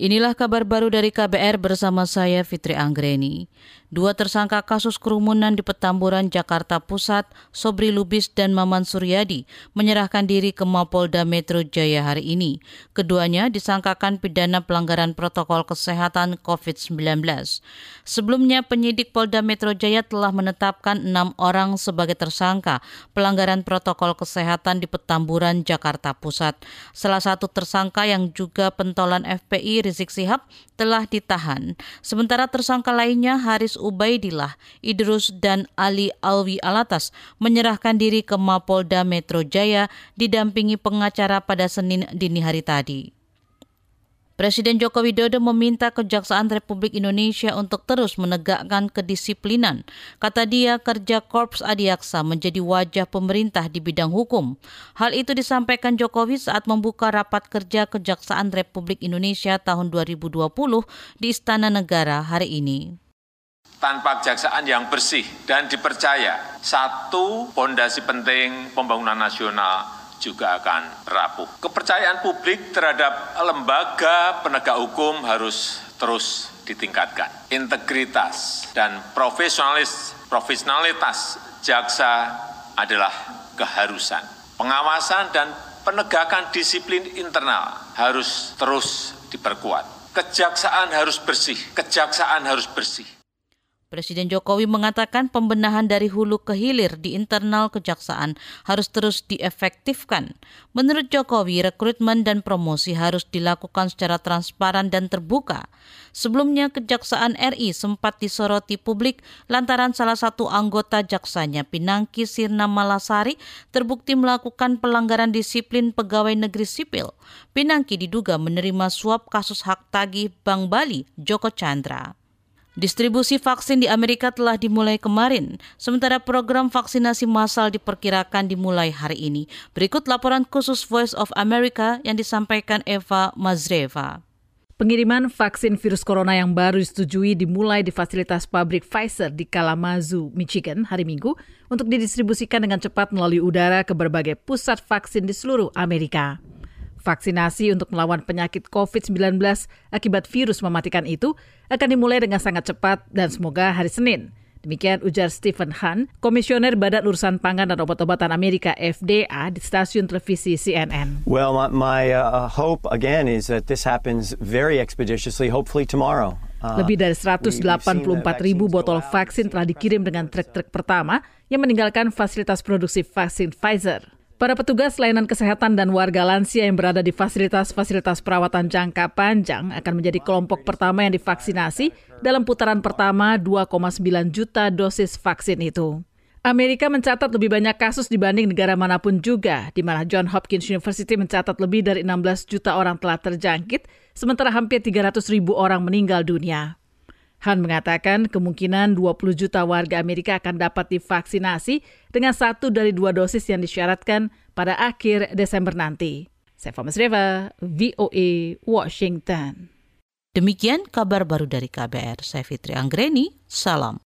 Inilah kabar baru dari KBR bersama saya Fitri Anggreni. Dua tersangka kasus kerumunan di Petamburan, Jakarta Pusat, Sobri Lubis dan Maman Suryadi menyerahkan diri ke Mapolda Metro Jaya hari ini. Keduanya disangkakan pidana pelanggaran protokol kesehatan COVID-19. Sebelumnya penyidik Polda Metro Jaya telah menetapkan 6 orang sebagai tersangka pelanggaran protokol kesehatan di Petamburan, Jakarta Pusat. Salah satu tersangka yang juga pentolan FPI Rizieq Shihab telah ditahan. Sementara tersangka lainnya Haris Ubaidillah, Idrus dan Ali Alwi Alatas menyerahkan diri ke Mapolda Metro Jaya didampingi pengacara pada Senin dini hari tadi. Presiden Joko Widodo meminta Kejaksaan Republik Indonesia untuk terus menegakkan kedisiplinan. Kata dia, kerja Korps Adiaksa menjadi wajah pemerintah di bidang hukum. Hal itu disampaikan Jokowi saat membuka rapat kerja Kejaksaan Republik Indonesia tahun 2020 di Istana Negara hari ini. Tanpa kejaksaan yang bersih dan dipercaya, satu fondasi penting pembangunan nasional juga akan rapuh. Kepercayaan publik terhadap lembaga penegak hukum harus terus ditingkatkan. Integritas dan profesionalitas jaksa adalah keharusan. Pengawasan dan penegakan disiplin internal harus terus diperkuat. Kejaksaan harus bersih. Kejaksaan harus bersih. Presiden Jokowi mengatakan pembenahan dari hulu ke hilir di internal kejaksaan harus terus diefektifkan. Menurut Jokowi, rekrutmen dan promosi harus dilakukan secara transparan dan terbuka. Sebelumnya, Kejaksaan RI sempat disoroti publik lantaran salah satu anggota jaksanya, Pinangki Sirna Malasari, terbukti melakukan pelanggaran disiplin pegawai negeri sipil. Pinangki diduga menerima suap kasus hak tagih Bank Bali, Joko Chandra. Distribusi vaksin di Amerika telah dimulai kemarin, sementara program vaksinasi massal diperkirakan dimulai hari ini. Berikut laporan khusus Voice of America yang disampaikan Eva Mazrieva. Pengiriman vaksin virus corona yang baru disetujui dimulai di fasilitas pabrik Pfizer di Kalamazoo, Michigan hari Minggu untuk didistribusikan dengan cepat melalui udara ke berbagai pusat vaksin di seluruh Amerika. Vaksinasi untuk melawan penyakit COVID-19 akibat virus mematikan itu akan dimulai dengan sangat cepat dan semoga hari Senin. Demikian ujar Stephen Hahn, Komisioner Badan Urusan Pangan dan Obat-obatan Amerika FDA di stasiun televisi CNN. Well, my hope again is that this happens very expeditiously, hopefully tomorrow. Lebih dari 184.000 botol vaksin telah dikirim dengan truk-truk pertama yang meninggalkan fasilitas produksi vaksin Pfizer. Para petugas layanan kesehatan dan warga lansia yang berada di fasilitas-fasilitas perawatan jangka panjang akan menjadi kelompok pertama yang divaksinasi dalam putaran pertama 2,9 juta dosis vaksin itu. Amerika mencatat lebih banyak kasus dibanding negara manapun juga, di mana Johns Hopkins University mencatat lebih dari 16 juta orang telah terjangkit, sementara hampir 300.000 orang meninggal dunia. Han mengatakan kemungkinan 20 juta warga Amerika akan dapat divaksinasi dengan 1 dari 2 dosis yang disyaratkan pada akhir Desember nanti. Saya Thomas Reva, VOA, Washington. Demikian kabar baru dari KBR. Saya Fitri Anggreni, salam.